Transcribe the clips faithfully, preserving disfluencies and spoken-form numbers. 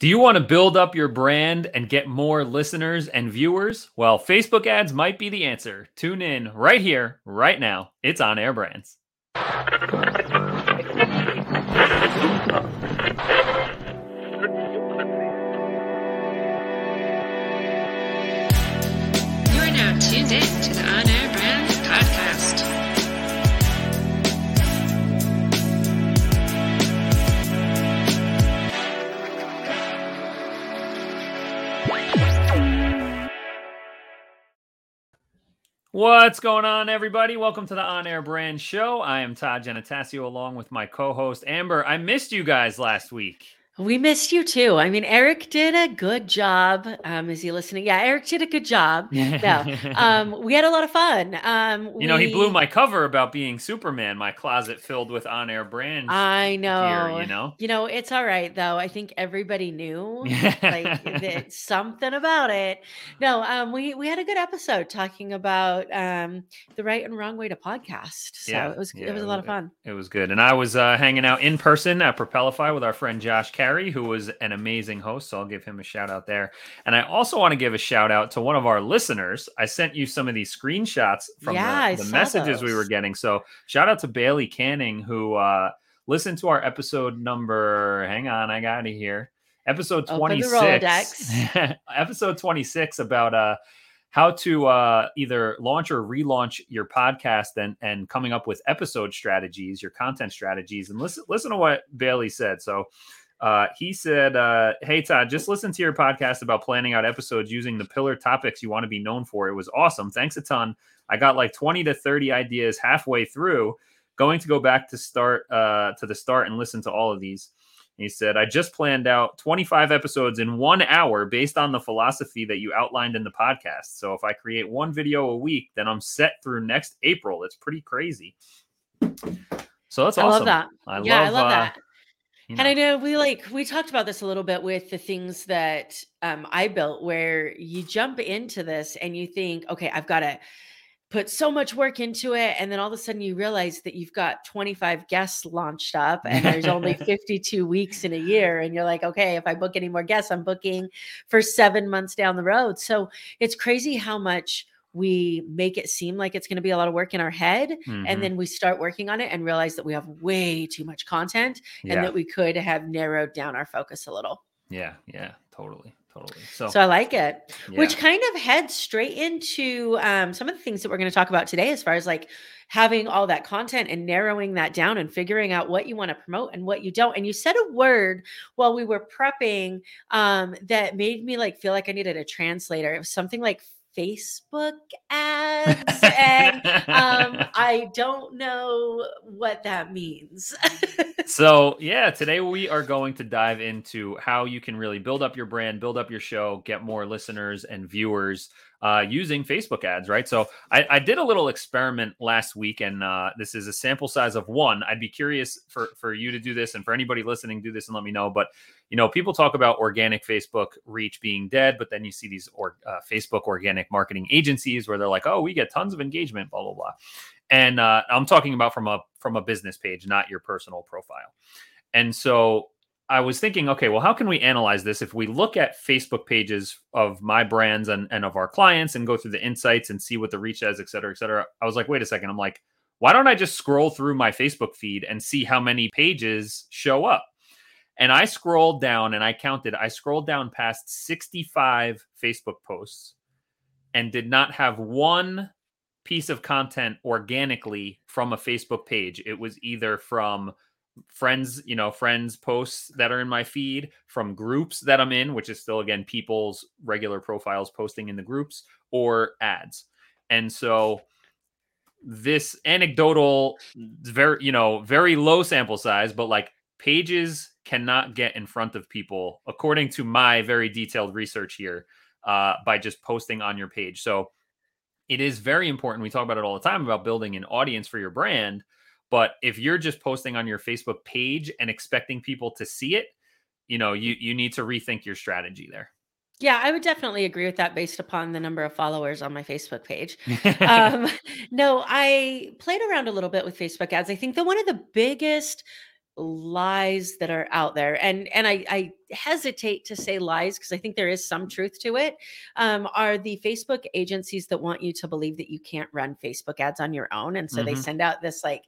Do you want to build up your brand and get more listeners and viewers? Well, Facebook ads might be the answer. Tune in right here, right now. It's On Air Brands. You are now tuned in to the On Air Brands podcast. What's going on, everybody? Welcome to the On Air Brand Show. I am Todd Genetasio, along with my co-host, Amber. I missed you guys last week. We missed you, too. I mean, Eric did a good job. Um, is he listening? Yeah, Eric did a good job. No, um, we had a lot of fun. Um, you know, we... he blew my cover about being Superman, my closet filled with On Air Brands. I know. Gear, you know, you know, it's all right, though. I think everybody knew like that something about it. No, um, we, we had a good episode talking about um, the right and wrong way to podcast. So yeah, it was yeah, it was a lot of fun. It was good. And I was uh, hanging out in person at Propellify with our friend Josh Katz Harry, who was an amazing host, so I'll give him a shout out there. And I also want to give a shout out to one of our listeners. I sent you some of these screenshots from yeah, the, the messages those. we were getting. So shout out to Bailey Canning, who uh, listened to our episode number. Hang on, I got it here. Episode twenty-six. episode twenty-six about uh, how to uh, either launch or relaunch your podcast and, and coming up with episode strategies, your content strategies. And listen, listen to what Bailey said. So Uh, he said, uh, hey, Todd, just listen to your podcast about planning out episodes using the pillar topics you want to be known for. It was awesome. Thanks a ton. I got like twenty to thirty ideas halfway through. Going to go back to start uh, to the start and listen to all of these. And he said, I just planned out twenty-five episodes in one hour based on the philosophy that you outlined in the podcast. So if I create one video a week, then I'm set through next April. It's pretty crazy. So that's awesome. I love that. I yeah, love, I love uh, that. You know. And I know we like, we talked about this a little bit with the things that um, I built, where you jump into this and you think, okay, I've got to put so much work into it. And then all of a sudden you realize that you've got twenty-five guests launched up and there's only fifty-two weeks in a year. And you're like, okay, if I book any more guests, I'm booking for seven months down the road. So it's crazy how much we make it seem like it's going to be a lot of work in our head. Mm-hmm. And then we start working on it and realize that we have way too much content yeah. and that we could have narrowed down our focus a little. Yeah. Yeah, totally. Totally. So, so I like it, yeah. which kind of heads straight into um, some of the things that we're going to talk about today, as far as like having all that content and narrowing that down and figuring out what you want to promote and what you don't. And you said a word while we were prepping um, that made me like feel like I needed a translator. It was something like Facebook ads, and um, I don't know what that means. So yeah, today we are going to dive into how you can really build up your brand, build up your show, get more listeners and viewers uh, using Facebook ads, right? So I, I did a little experiment last week, and uh, this is a sample size of one. I'd be curious for, for you to do this, and for anybody listening, do this and let me know. But you know, people talk about organic Facebook reach being dead, but then you see these or, uh, Facebook organic marketing agencies where they're like, oh, we get tons of engagement, blah, blah, blah. And uh, I'm talking about from a from a business page, not your personal profile. And so I was thinking, okay, well, how can we analyze this if we look at Facebook pages of my brands and, and of our clients and go through the insights and see what the reach is, et cetera, et cetera. I was like, wait a second. I'm like, why don't I just scroll through my Facebook feed and see how many pages show up? And I scrolled down and I counted, I scrolled down past sixty-five Facebook posts and did not have one piece of content organically from a Facebook page. It was either from friends, you know, friends posts that are in my feed, from groups that I'm in, which is still, again, people's regular profiles posting in the groups, or ads. And so this anecdotal, very, you know, very low sample size, but like pages cannot get in front of people, according to my very detailed research here, uh, by just posting on your page. So it is very important. We talk about it all the time about building an audience for your brand. But if you're just posting on your Facebook page and expecting people to see it, you know, you, you need to rethink your strategy there. Yeah, I would definitely agree with that based upon the number of followers on my Facebook page. um, no, I played around a little bit with Facebook ads. I think that one of the biggest lies that are out there. And, and I, I hesitate to say lies because I think there is some truth to it, um, are the Facebook agencies that want you to believe that you can't run Facebook ads on your own. And so mm-hmm. they send out this like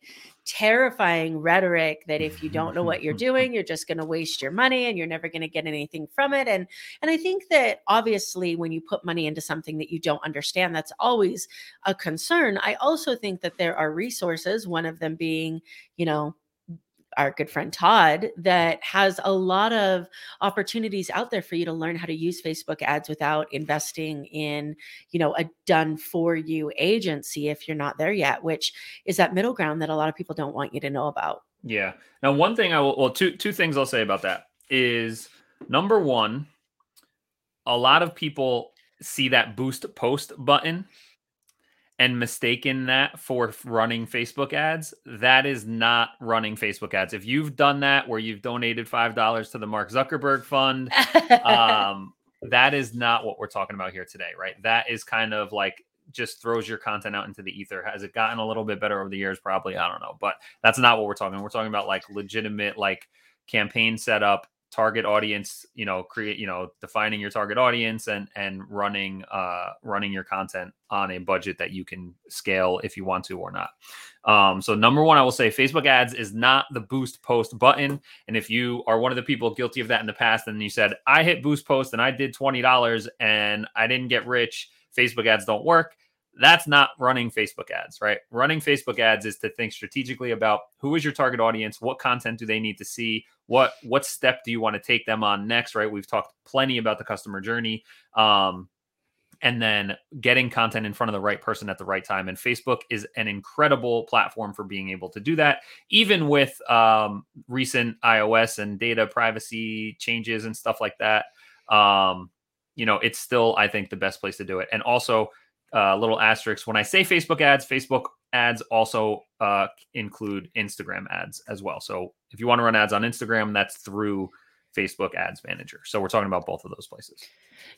terrifying rhetoric that if you don't know what you're doing, you're just going to waste your money and you're never going to get anything from it. And, and I think that obviously when you put money into something that you don't understand, that's always a concern. I also think that there are resources, one of them being, you know, our good friend Todd, that has a lot of opportunities out there for you to learn how to use Facebook ads without investing in, you know, a done for you agency if you're not there yet, which is that middle ground that a lot of people don't want you to know about. Yeah. Now, one thing I will, well, two, two things I'll say about that is, number one, a lot of people see that boost post button and mistaken that for running Facebook ads. That is not running Facebook ads. If you've done that where you've donated five dollars to the Mark Zuckerberg fund, um, that is not what we're talking about here today, right? That is kind of like just throws your content out into the ether. Has it gotten a little bit better over the years? Probably, I don't know, but that's not what we're talking about. We're talking about like legitimate, like campaign setup, target audience, you know, create, you know, defining your target audience and, and running, uh, running your content on a budget that you can scale if you want to or not. Um, so number one, I will say Facebook ads is not the boost post button. And if you are one of the people guilty of that in the past, and you said, I hit boost post and I did twenty dollars and I didn't get rich, Facebook ads don't work. That's not running Facebook ads, right? Running Facebook ads is to think strategically about who is your target audience, what content do they need to see, what what step do you want to take them on next, right? We've talked plenty about the customer journey, um, and then getting content in front of the right person at the right time. And Facebook is an incredible platform for being able to do that, even with um, recent iOS and data privacy changes and stuff like that. Um, you know, it's still, I think, the best place to do it. And also, Uh, little asterisk. When I say Facebook ads, Facebook ads also uh, include Instagram ads as well. So if you want to run ads on Instagram, that's through Facebook Ads Manager. So we're talking about both of those places.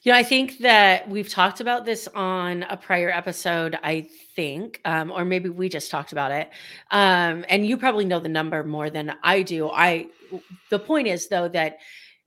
You know, I think that we've talked about this on a prior episode, I think, um, or maybe we just talked about it. Um, and you probably know the number more than I do. I, the point is though, that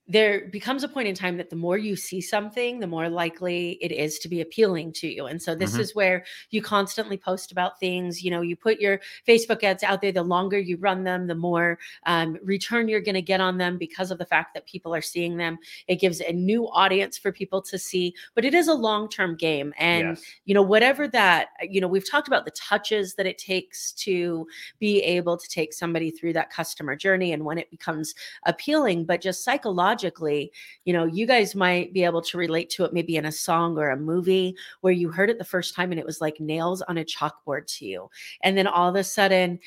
there becomes a point in time that the more you see something, the more likely it is to be appealing to you. And so this mm-hmm. is where you constantly post about things. You know, you put your Facebook ads out there, the longer you run them, the more um, return you're going to get on them because of the fact that people are seeing them. It gives a new audience for people to see, but it is a long-term game. And, yes. you know, whatever that, you know, we've talked about the touches that it takes to be able to take somebody through that customer journey and when it becomes appealing, but just psychologically, Logically, you know, you guys might be able to relate to it maybe in a song or a movie where you heard it the first time and it was like nails on a chalkboard to you. And then all of a sudden,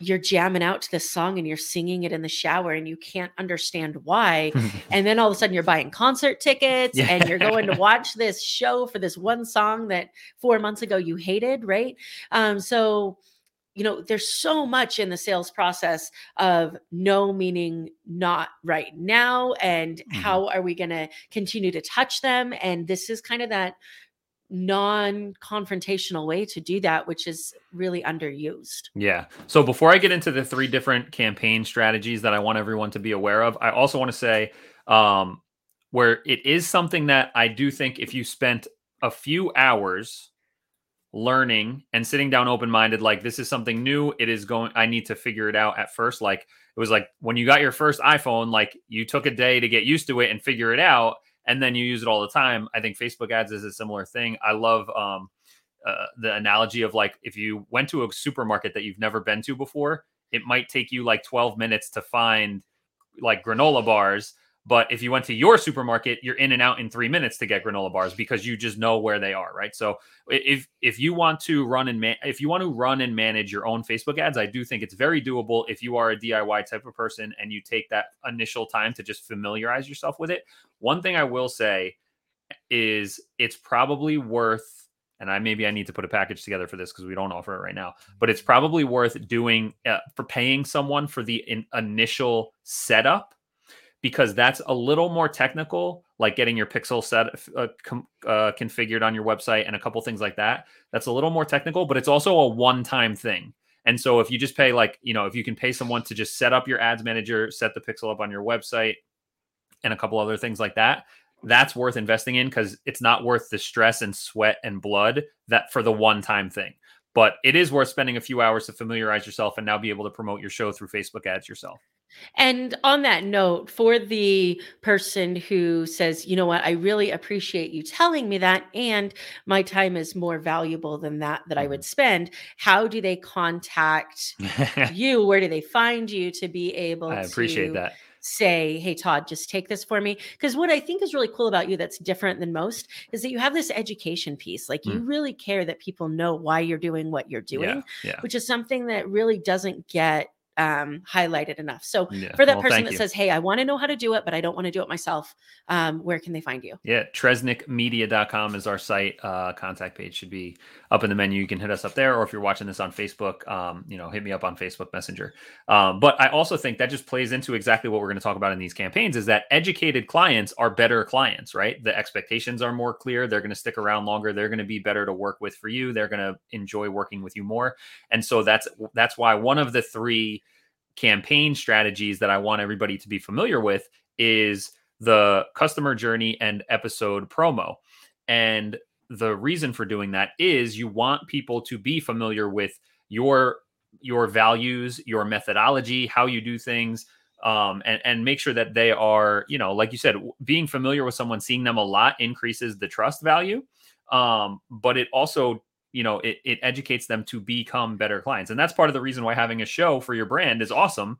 you're jamming out to this song and you're singing it in the shower and you can't understand why. And then all of a sudden you're buying concert tickets yeah. and you're going to watch this show for this one song that four months ago you hated, right? Um, so you know, there's so much in the sales process of no meaning not right now. And mm-hmm. how are we going to continue to touch them? And this is kind of that non-confrontational way to do that, which is really underused. Yeah. So before I get into the three different campaign strategies that I want everyone to be aware of, I also want to say um, where it is something that I do think if you spent a few hours learning and sitting down open-minded, like this is something new, it is going, I need to figure it out at first. Like it was like when you got your first iPhone, like you took a day to get used to it and figure it out. And then you use it all the time. I think Facebook ads is a similar thing. I love um, uh, the analogy of like, if you went to a supermarket that you've never been to before, it might take you like twelve minutes to find like granola bars. But if you went to your supermarket, you're in and out in three minutes to get granola bars because you just know where they are, right? So if if you want to run and man, if you want to run and manage your own Facebook ads, I do think it's very doable if you are a D I Y type of person and you take that initial time to just familiarize yourself with it. One thing I will say is it's probably worth, and I maybe I need to put a package together for this because we don't offer it right now, but it's probably worth doing uh, for paying someone for the in, initial setup, because that's a little more technical, like getting your pixel set uh, com- uh, configured on your website and a couple things like that. That's a little more technical, but it's also a one-time thing. And so if you just pay like, you know, if you can pay someone to just set up your ads manager, set the pixel up on your website and a couple other things like that, that's worth investing in because it's not worth the stress and sweat and blood that for the one-time thing. But it is worth spending a few hours to familiarize yourself and now be able to promote your show through Facebook ads yourself. And on that note, for the person who says, you know what, I really appreciate you telling me that, and my time is more valuable than that, that I would spend, how do they contact you? Where do they find you to be able I appreciate to that. Say, hey, Todd, just take this for me? Because what I think is really cool about you that's different than most is that you have this education piece. Like mm. you really care that people know why you're doing what you're doing, yeah, yeah. which is something that really doesn't get Um, highlighted enough. So yeah. for that well, person that you. says, hey, I want to know how to do it, but I don't want to do it myself. Um, where can they find you? Yeah. Tresnick Media dot com is our site. Uh, contact page should be up in the menu. You can hit us up there. Or if you're watching this on Facebook, um, you know, hit me up on Facebook Messenger. Um, but I also think that just plays into exactly what we're going to talk about in these campaigns is that educated clients are better clients, right? The expectations are more clear. They're going to stick around longer. They're going to be better to work with for you. They're going to enjoy working with you more. And so that's, that's why one of the three campaign strategies that I want everybody to be familiar with is the customer journey and episode promo. And the reason for doing that is you want people to be familiar with your, your values, your methodology, how you do things, um, and, and make sure that they are, you know, like you said, being familiar with someone, seeing them a lot increases the trust value. Um, but it also you know, it, it educates them to become better clients. And that's part of the reason why having a show for your brand is awesome,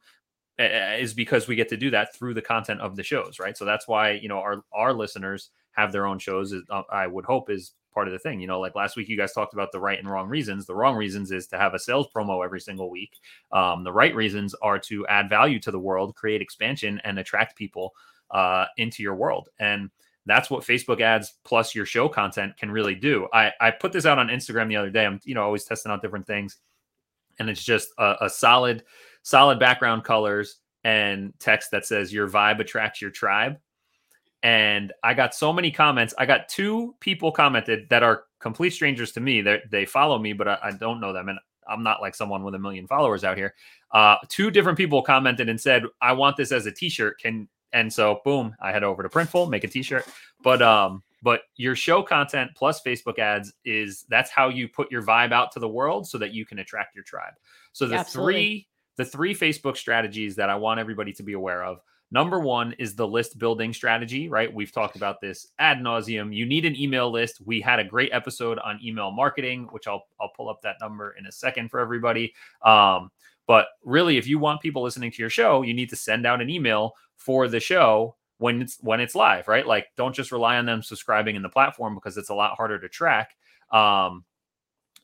is because we get to do that through the content of the shows, right? So that's why, you know, our, our listeners have their own shows, I would hope, is part of the thing. You know, like last week, you guys talked about the right and wrong reasons. The wrong reasons is to have a sales promo every single week. Um, the right reasons are to add value to the world, create expansion, and attract people uh, into your world. And that's what Facebook ads plus your show content can really do. I, I put this out on Instagram the other day. I'm, you know, always testing out different things. And it's just a, a solid, solid background colors and text that says your vibe attracts your tribe. And I got so many comments. I got two people commented that are complete strangers to me. They're, they follow me, but I, I don't know them. And I'm not like someone with a million followers out here. Uh, two different people commented and said, I want this as a t-shirt. Can And so, boom, I head over to Printful, make a t-shirt. But um, but your show content plus Facebook ads is that's how you put your vibe out to the world so that you can attract your tribe. So the Absolutely. three the three Facebook strategies that I want everybody to be aware of. Number one is the list building strategy, right? We've talked about this ad nauseum. You need an email list. We had a great episode on email marketing, which I'll I'll pull up that number in a second for everybody. Um, but really, if you want people listening to your show, you need to send out an email for the show when it's when it's live, right? Like, don't just rely on them subscribing in the platform because it's a lot harder to track. Um,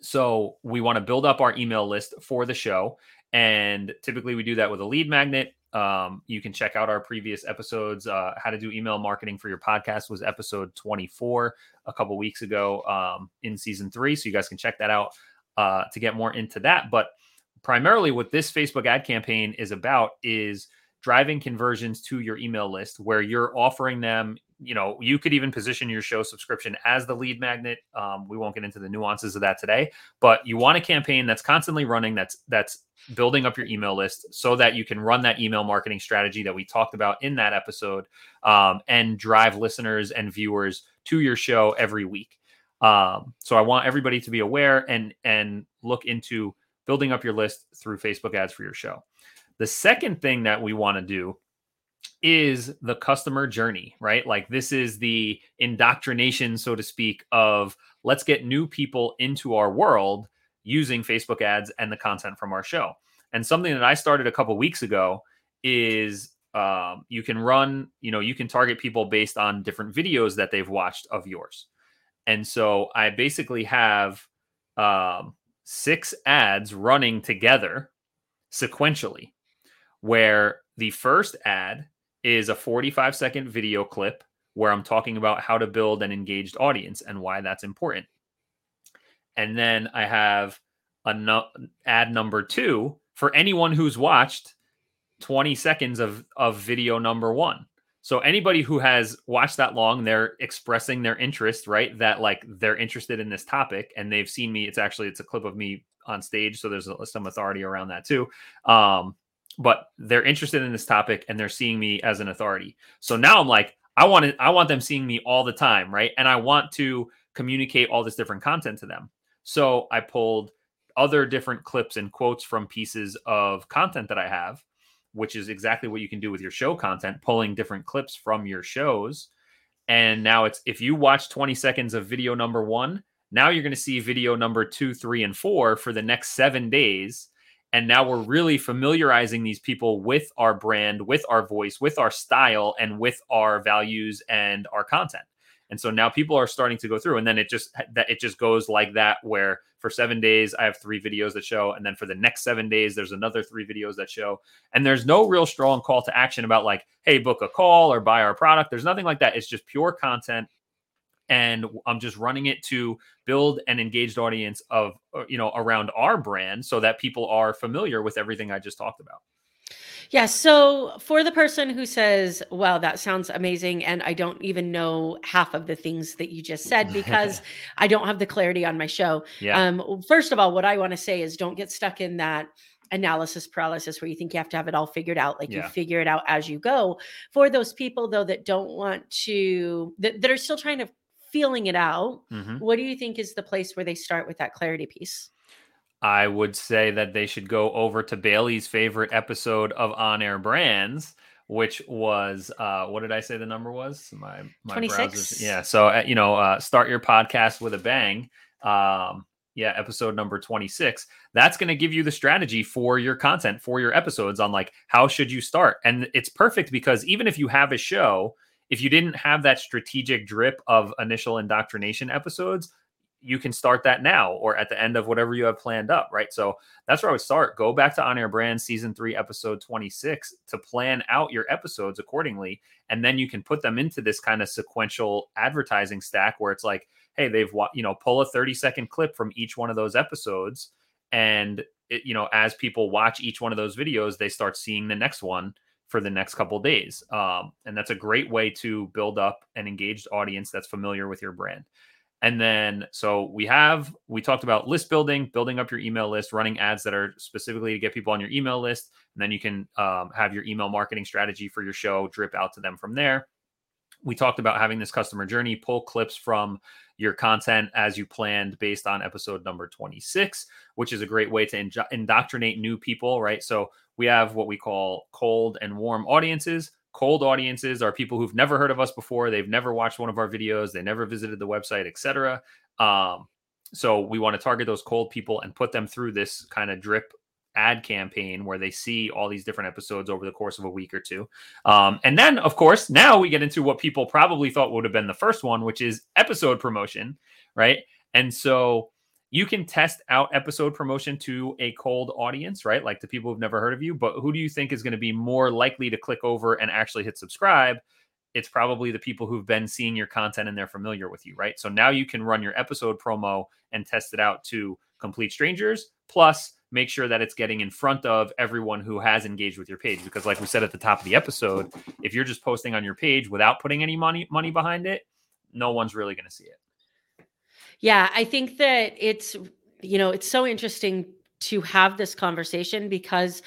so we want to build up our email list for the show. And typically we do that with a lead magnet. Um, you can check out our previous episodes. Uh, how to do email marketing for your podcast was episode twenty-four a couple weeks ago um, in season three. So you guys can check that out uh, to get more into that. But primarily what this Facebook ad campaign is about is driving conversions to your email list where you're offering them, you know, you could even position your show subscription as the lead magnet. Um, we won't get into the nuances of that today, but you want a campaign that's constantly running, that's that's building up your email list so that you can run that email marketing strategy that we talked about in that episode um, and drive listeners and viewers to your show every week. Um, so I want everybody to be aware and and look into building up your list through Facebook ads for your show. The second thing that we want to do is the customer journey, right? Like this is the indoctrination, so to speak, of let's get new people into our world using Facebook ads and the content from our show. And something that I started a couple weeks ago is um, you can run, you know, you can target people based on different videos that they've watched of yours. And so I basically have um, six ads running together sequentially, where the first ad is a forty-five second video clip where I'm talking about how to build an engaged audience and why that's important. And then I have an no- ad number two for anyone who's watched twenty seconds of, of video number one. So anybody who has watched that long, they're expressing their interest, right? That like they're interested in this topic and they've seen me. It's actually, it's a clip of me on stage. So there's some authority around that too. Um, but they're interested in this topic and they're seeing me as an authority. So now I'm like, I want to, I want them seeing me all the time. Right. And I want to communicate all this different content to them. So I pulled other different clips and quotes from pieces of content that I have, which is exactly what you can do with your show content, pulling different clips from your shows. And now it's, if you watch twenty seconds of video number one, now you're going to see video number two, three, and four for the next seven days. And now we're really familiarizing these people with our brand, with our voice, with our style, and with our values and our content. And so now people are starting to go through, and then it just that it just goes like that, where for seven days, I have three videos that show. And then for the next seven days, there's another three videos that show. And there's no real strong call to action about like, hey, book a call or buy our product. There's nothing like that. It's just pure content. And I'm just running it to build an engaged audience of, you know, around our brand so that people are familiar with everything I just talked about. Yeah. So for the person who says, wow, that sounds amazing. And I don't even know half of the things that you just said because I don't have the clarity on my show. Yeah. Um, first of all, what I want to say is don't get stuck in that analysis paralysis where you think you have to have it all figured out. Like yeah. you figure it out as you go. For those people though, that don't want to, that, that are still trying to feeling it out. Mm-hmm. What do you think is the place where they start with that clarity piece? I would say that they should go over to Bailey's favorite episode of On Air Brands, which was, uh, what did I say the number was? My, my twenty-six. Yeah. So, uh, you know, uh, start your podcast with a bang. Um, yeah. Episode number twenty-six. That's going to give you the strategy for your content, for your episodes on like, how should you start? And it's perfect because even if you have a show, if you didn't have that strategic drip of initial indoctrination episodes, you can start that now or at the end of whatever you have planned up, right? So that's where I would start. Go back to On Air Brands season three, episode twenty-six to plan out your episodes accordingly. And then you can put them into this kind of sequential advertising stack where it's like, hey, they've, you know, pull a thirty second clip from each one of those episodes. And, it, you know, as people watch each one of those videos, they start seeing the next one for the next couple of days. Um, and that's a great way to build up an engaged audience that's familiar with your brand. And then, so we have, we talked about list building, building up your email list, running ads that are specifically to get people on your email list. And then you can um, have your email marketing strategy for your show drip out to them from there. We talked about having this customer journey, pull clips from your content as you planned based on episode number twenty-six, which is a great way to ind- indoctrinate new people, right? So we have what we call cold and warm audiences. Cold audiences are people who've never heard of us before. They've never watched one of our videos. They never visited the website, et cetera. Um, so we want to target those cold people and put them through this kind of drip ad campaign where they see all these different episodes over the course of a week or two. Um, and then, of course, now we get into what people probably thought would have been the first one, which is episode promotion, right? And so you can test out episode promotion to a cold audience, right? Like the people who've never heard of you, but who do you think is going to be more likely to click over and actually hit subscribe? It's probably the people who've been seeing your content and they're familiar with you, right? So now you can run your episode promo and test it out to complete strangers, plus make sure that it's getting in front of everyone who has engaged with your page. Because like we said at the top of the episode, if you're just posting on your page without putting any money, money behind it, no one's really going to see it. Yeah, I think that it's, you know, it's so interesting to have this conversation because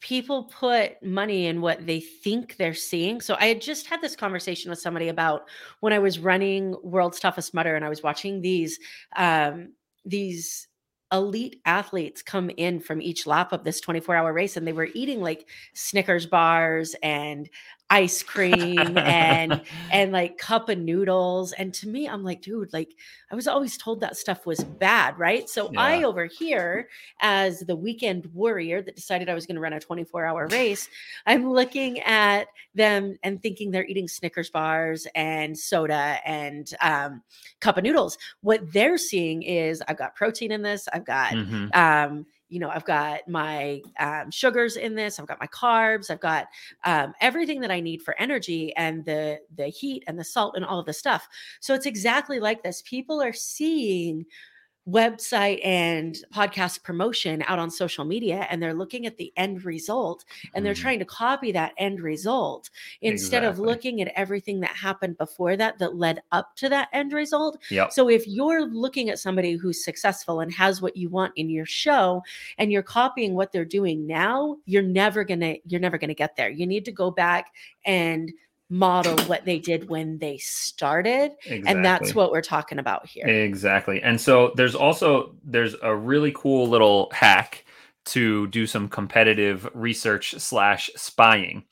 people put money in what they think they're seeing. So I had just had this conversation with somebody about when I was running World's Toughest Mudder and I was watching these, um, these elite athletes come in from each lap of this twenty-four hour race and they were eating like Snickers bars and ice cream and, and like cup of noodles. And to me, I'm like, dude, like I was always told that stuff was bad. Right. So yeah. I over here as the weekend warrior that decided I was going to run a twenty-four hour race, I'm looking at them and thinking they're eating Snickers bars and soda and um, cup of noodles. What they're seeing is I've got protein in this. I've got, mm-hmm. um, you know, I've got my um, sugars in this. I've got my carbs. I've got um, everything that I need for energy and the the heat and the salt and all of the stuff. So it's exactly like this. People are seeing website and podcast promotion out on social media, and they're looking at the end result and they're mm. trying to copy that end result instead exactly. of looking at everything that happened before that that led up to that end result. Yep. So if you're looking at somebody who's successful and has what you want in your show and you're copying what they're doing now, you're never gonna you're never gonna get there. You need to go back and model what they did when they started. Exactly. And that's what we're talking about here. Exactly. And so there's also, there's a really cool little hack to do some competitive research slash spying.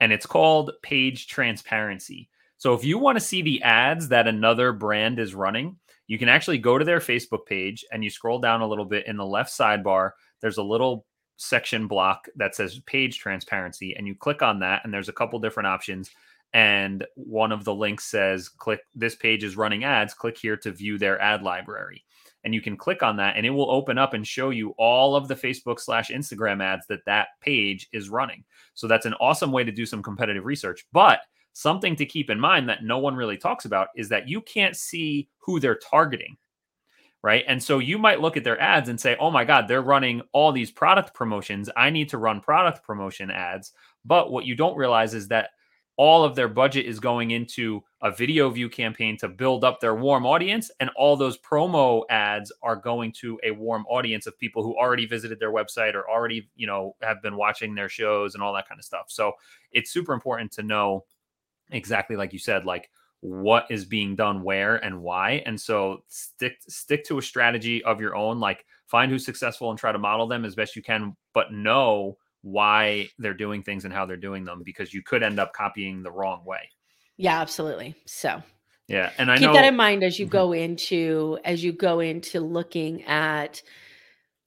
And it's called page transparency. So if you want to see the ads that another brand is running, you can actually go to their Facebook page and you scroll down a little bit in the left sidebar. There's a little section block that says page transparency, and you click on that, and there's a couple different options. And one of the links says, click, this page is running ads, click here to view their ad library. And you can click on that and it will open up and show you all of the Facebook slash Instagram ads that that page is running. So that's an awesome way to do some competitive research. But something to keep in mind that no one really talks about is that you can't see who they're targeting. Right. And so you might look at their ads and say, oh, my God, they're running all these product promotions. I need to run product promotion ads. But what you don't realize is that all of their budget is going into a video view campaign to build up their warm audience. And all those promo ads are going to a warm audience of people who already visited their website or already, you know, have been watching their shows and all that kind of stuff. So it's super important to know exactly, like you said, like what is being done where and why. And so stick stick to a strategy of your own, like find who's successful and try to model them as best you can, but know why they're doing things and how they're doing them, because you could end up copying the wrong way. Yeah, absolutely. So yeah, and I keep know, that in mind as you mm-hmm. go into as you go into looking at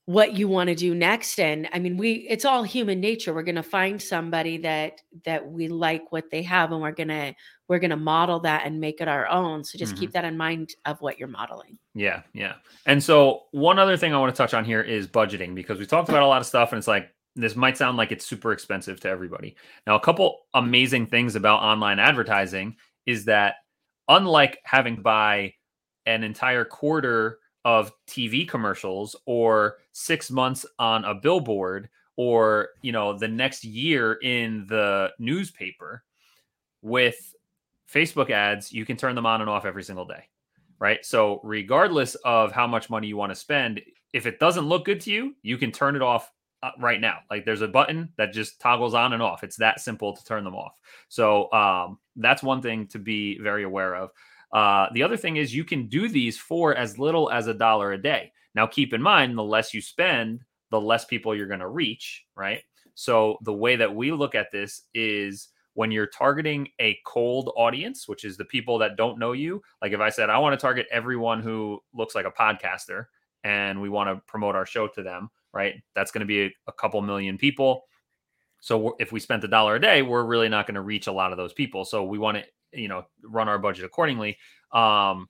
what you want to do next. And I mean, we it's all human nature. We're going to find somebody that that we like what they have, and we're going to we're going to model that and make it our own. So just mm-hmm. keep that in mind of what you're modeling. Yeah, yeah. And so one other thing I want to touch on here is budgeting, because we talked about a lot of stuff and it's like, this might sound like it's super expensive to everybody. Now, a couple amazing things about online advertising is that unlike having to buy an entire quarter of T V commercials or six months on a billboard or, you know, the next year in the newspaper, with Facebook ads, you can turn them on and off every single day, right? So regardless of how much money you want to spend, if it doesn't look good to you, you can turn it off right now. Like there's a button that just toggles on and off. It's that simple to turn them off. So um, that's one thing to be very aware of. Uh, the other thing is you can do these for as little as a dollar a day. Now, keep in mind, the less you spend, the less people you're going to reach, right? So the way that we look at this is when you're targeting a cold audience, which is the people that don't know you. Like if I said, I want to target everyone who looks like a podcaster and we want to promote our show to them, right? That's going to be a, a couple million people. So if we spent a dollar a day, we're really not going to reach a lot of those people. So we want to you know, run our budget accordingly. Um,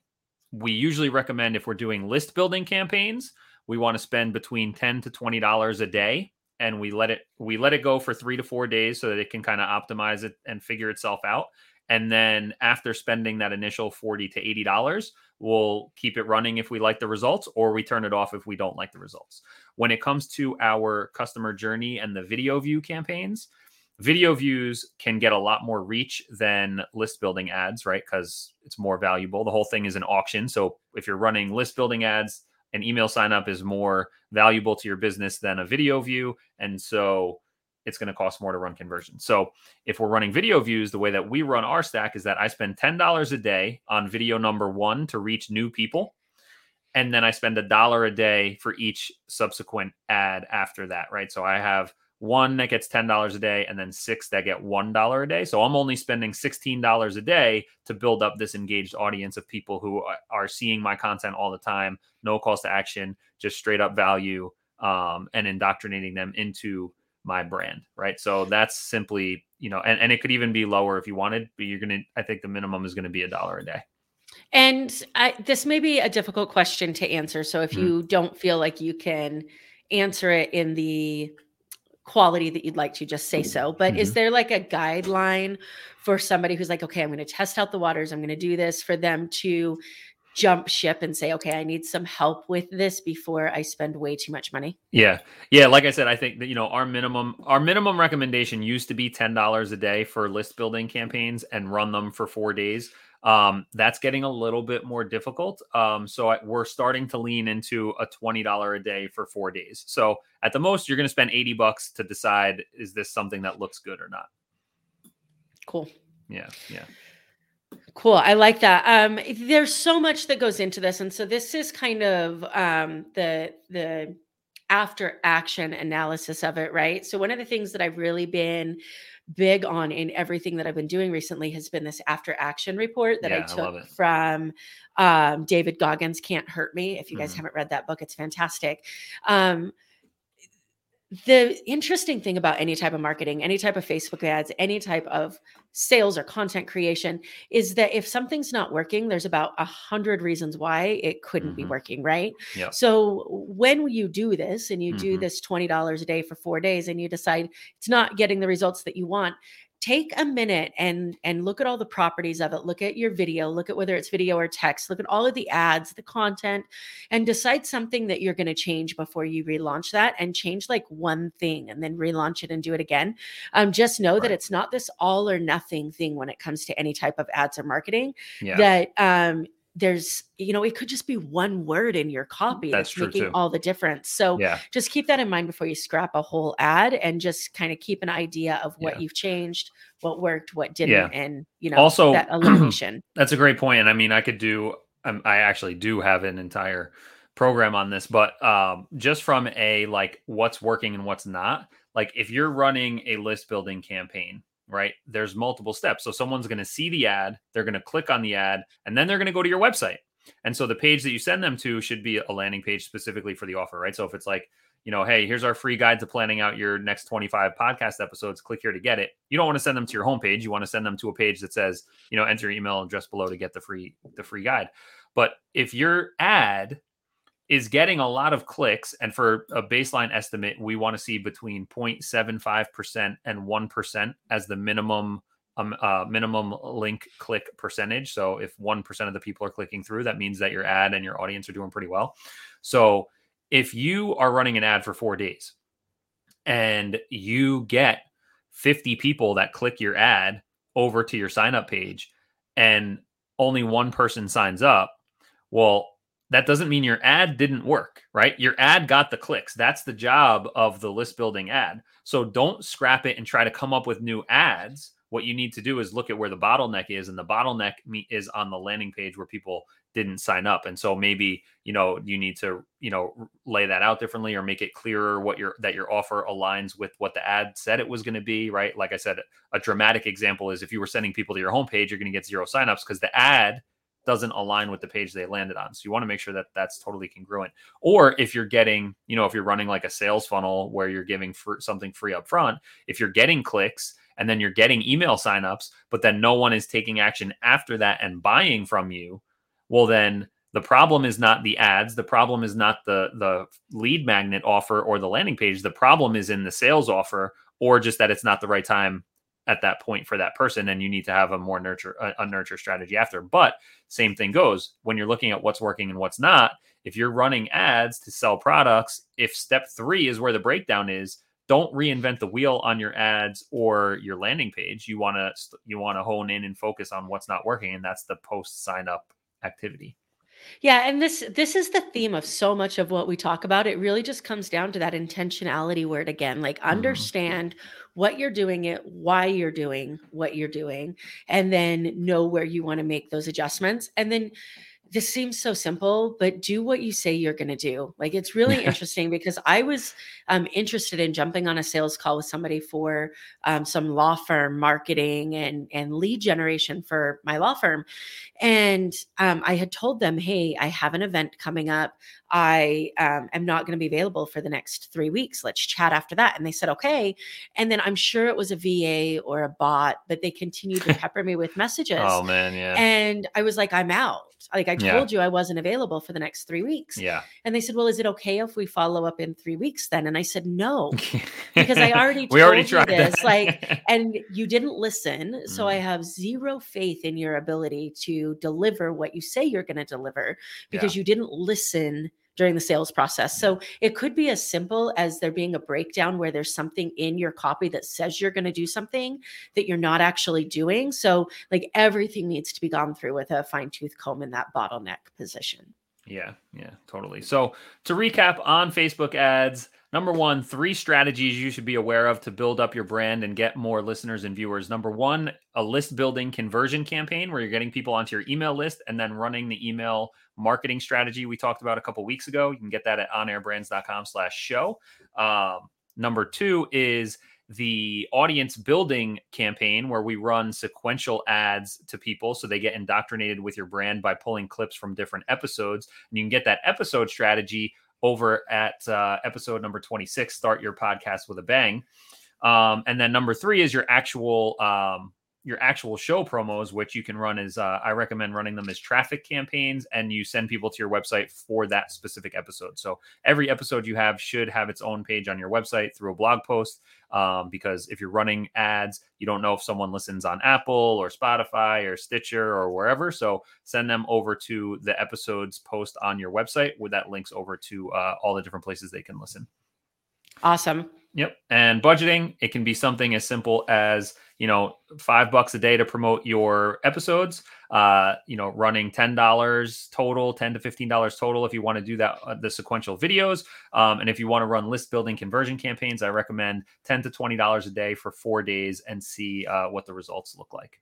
we usually recommend if we're doing list building campaigns, we want to spend between ten to twenty dollars a day. And we let it, we let it go for three to four days so that it can kind of optimize it and figure itself out. And then after spending that initial forty to eighty dollars, we'll keep it running if we like the results, or we turn it off if we don't like the results. When it comes to our customer journey and the video view campaigns, video views can get a lot more reach than list building ads, right? Because it's more valuable. The whole thing is an auction. So if you're running list building ads, an email sign up is more valuable to your business than a video view. And so it's going to cost more to run conversions. So if we're running video views, the way that we run our stack is that I spend ten dollars a day on video number one to reach new people. And then I spend a dollar a day for each subsequent ad after that, right? So I have one that gets ten dollars a day, and then six that get one dollar a day. So I'm only spending sixteen dollars a day to build up this engaged audience of people who are seeing my content all the time, no calls to action, just straight up value, um, and indoctrinating them into my brand, right? So that's simply, you know, and, and it could even be lower if you wanted, but you're going to, I think the minimum is going to be a dollar a day. And I, this may be a difficult question to answer. So if mm-hmm. you don't feel like you can answer it in the quality that you'd like to, just say so. But mm-hmm. is there like a guideline for somebody who's like, okay, I'm going to test out the waters. I'm going to do this for them to jump ship and say, okay, I need some help with this before I spend way too much money. Yeah. Yeah. Like I said, I think that, you know, our minimum, our minimum recommendation used to be ten dollars a day for list building campaigns and run them for four days. Um, that's getting a little bit more difficult. Um, so I, we're starting to lean into a twenty dollars a day for four days. So at the most, you're going to spend eighty bucks to decide, is this something that looks good or not? Cool. Yeah. Yeah. Cool. I like that. Um, there's so much that goes into this. And so this is kind of, um, the, the after action analysis of it. Right. So one of the things that I've really been big on in everything that I've been doing recently has been this after action report that yeah, I took I from, um, David Goggins, Can't Hurt Me. If you guys mm-hmm. haven't read that book, it's fantastic. Um, The interesting thing about any type of marketing, any type of Facebook ads, any type of sales or content creation is that if something's not working, there's about a hundred reasons why it couldn't mm-hmm. be working, right? Yep. So when you do this and you mm-hmm. do this twenty dollars a day for four days and you decide it's not getting the results that you want, take a minute and, and look at all the properties of it. Look at your video, look at whether it's video or text, look at all of the ads, the content, and decide something that you're going to change before you relaunch that, and change like one thing and then relaunch it and do it again. Um, just know right. that it's not this all or nothing thing when it comes to any type of ads or marketing yeah. that, um, there's, you know, it could just be one word in your copy that's, that's making too. all the difference. So yeah. just keep that in mind before you scrap a whole ad, and just kind of keep an idea of what yeah. you've changed, what worked, what didn't. Yeah. And, you know, also that elimination. That's a great point. And I mean, I could do, um, I actually do have an entire program on this, but um, just from a, like, what's working and what's not, like if you're running a list building campaign, right? There's multiple steps. So someone's going to see the ad, they're going to click on the ad, and then they're going to go to your website. And so the page that you send them to should be a landing page specifically for the offer, right? So if it's like, you know, hey, here's our free guide to planning out your next twenty-five podcast episodes, click here to get it. You don't want to send them to your homepage. You want to send them to a page that says, you know, enter your email address below to get the free, the free guide. But if your ad is getting a lot of clicks, and for a baseline estimate, we want to see between zero point seven five percent and one percent as the minimum um, uh, minimum link click percentage. So if one percent of the people are clicking through, that means that your ad and your audience are doing pretty well. So if you are running an ad for four days and you get fifty people that click your ad over to your sign-up page and only one person signs up, well, that doesn't mean your ad didn't work, right? Your ad got the clicks. That's the job of the list building ad. So don't scrap it and try to come up with new ads. What you need to do is look at where the bottleneck is, and the bottleneck is on the landing page where people didn't sign up. And so maybe, you know, you need to, you know, lay that out differently, or make it clearer what your, that your offer aligns with what the ad said it was going to be, right? Like I said, a dramatic example is if you were sending people to your homepage, you're going to get zero signups because the ad doesn't align with the page they landed on. So you want to make sure that that's totally congruent. Or if you're getting, you know, if you're running like a sales funnel where you're giving for something free up front, if you're getting clicks and then you're getting email signups, but then no one is taking action after that and buying from you, well, then the problem is not the ads. The problem is not the, the lead magnet offer or the landing page. The problem is in the sales offer, or just that it's not the right time at that point for that person, and you need to have a more nurture, a, a nurture strategy after. But same thing goes when you're looking at what's working and what's not. If you're running ads to sell products, if step three is where the breakdown is, don't reinvent the wheel on your ads or your landing page. You want to, you want to hone in and focus on what's not working. And that's the post sign up activity. Yeah. And this, this is the theme of so much of what we talk about. It really just comes down to that intentionality word again, like understand mm-hmm. what you're doing, it, why you're doing what you're doing, and then know where you want to make those adjustments. And then this seems so simple, but do what you say you're going to do. Like, it's really interesting because I was um, interested in jumping on a sales call with somebody for um, some law firm marketing and, and lead generation for my law firm. And um, I had told them, hey, I have an event coming up. I um, am not going to be available for the next three weeks. Let's chat after that. And they said, okay. And then I'm sure it was a V A or a bot, but they continued to pepper me with messages. Oh man, yeah. And I was like, I'm out. weeks. Like I told yeah. you, I wasn't available for the next three weeks. Yeah. And they said, well, is it okay if we follow up in three weeks then? And I said, no, because I already told already you this, like, and you didn't listen. So mm. I have zero faith in your ability to deliver what you say you're going to deliver because yeah. you didn't listen during the sales process. So it could be as simple as there being a breakdown where there's something in your copy that says you're going to do something that you're not actually doing. So like everything needs to be gone through with a fine tooth comb in that bottleneck position. Yeah, yeah, totally. So to recap on Facebook ads, number one, three strategies you should be aware of to build up your brand and get more listeners and viewers. Number one, a list building conversion campaign where you're getting people onto your email list and then running the email marketing strategy we talked about a couple weeks ago. You can get that at on air brands dot com slash show. Um, number two is the audience building campaign where we run sequential ads to people so they get indoctrinated with your brand by pulling clips from different episodes. And you can get that episode strategy over at uh, episode number twenty-six, Start Your Podcast with a Bang. Um, and then number three is your actual um, your actual show promos, which you can run as, uh, I recommend running them as traffic campaigns, and you send people to your website for that specific episode. So every episode you have should have its own page on your website through a blog post, um, because if you're running ads, you don't know if someone listens on Apple or Spotify or Stitcher or wherever. So send them over to the episodes post on your website where that links over to uh, all the different places they can listen. Awesome. Yep. And budgeting, it can be something as simple as, you know, five bucks a day to promote your episodes, uh, you know, running ten dollars total, ten to fifteen dollars total. If you want to do that, uh, the sequential videos. Um, and if you want to run list building conversion campaigns, I recommend ten to twenty dollars a day for four days and see uh, what the results look like.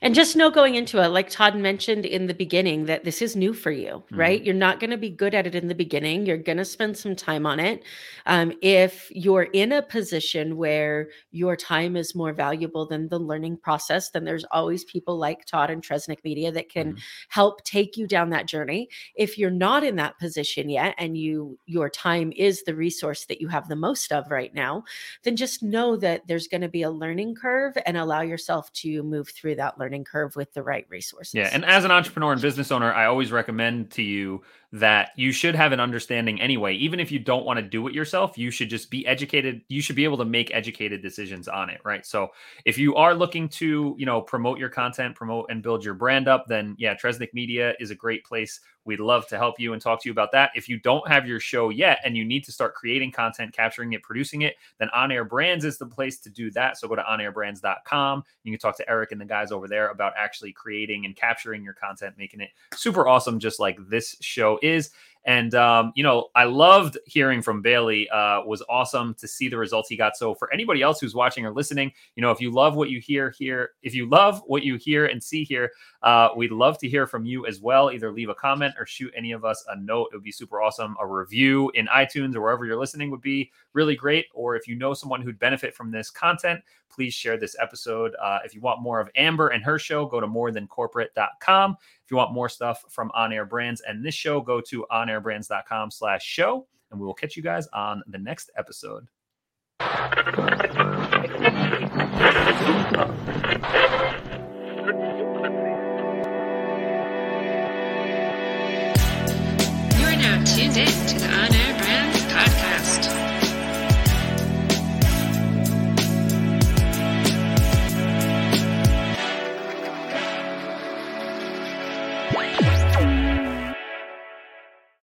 And just know going into it, like Todd mentioned in the beginning, that this is new for you, mm-hmm. right? You're not going to be good at it in the beginning. You're going to spend some time on it. Um, if you're in a position where your time is more valuable than the learning process, then there's always people like Todd and Tresnick Media that can mm-hmm. help take you down that journey. If you're not in that position yet and you your time is the resource that you have the most of right now, then just know that there's going to be a learning curve and allow yourself to move through that learning curve with the right resources. Yeah. And as an entrepreneur and business owner, I always recommend to you that you should have an understanding anyway. Even if you don't want to do it yourself, you should just be educated. You should be able to make educated decisions on it, right? So if you are looking to, you know, promote your content, promote and build your brand up, then yeah, Tresnick Media is a great place. We'd love to help you and talk to you about that. If you don't have your show yet and you need to start creating content, capturing it, producing it, then On Air Brands is the place to do that. So go to on air brands dot com. You can talk to Eric and the guys over there about actually creating and capturing your content, making it super awesome, just like this show is. And, um, you know, I loved hearing from Bailey. Uh, was awesome to see the results he got. So for anybody else who's watching or listening, you know, if you love what you hear here, if you love what you hear and see here, uh, we'd love to hear from you as well. Either leave a comment or shoot any of us a note. It would be super awesome. A review in iTunes or wherever you're listening would be really great. Or if you know someone who'd benefit from this content, please share this episode. Uh, if you want more of Amber and her show, go to more than corporate dot com. If you want more stuff from On Air Brands and this show, go to on air brands dot com slash show, and we will catch you guys on the next episode. You're now tuned in to the On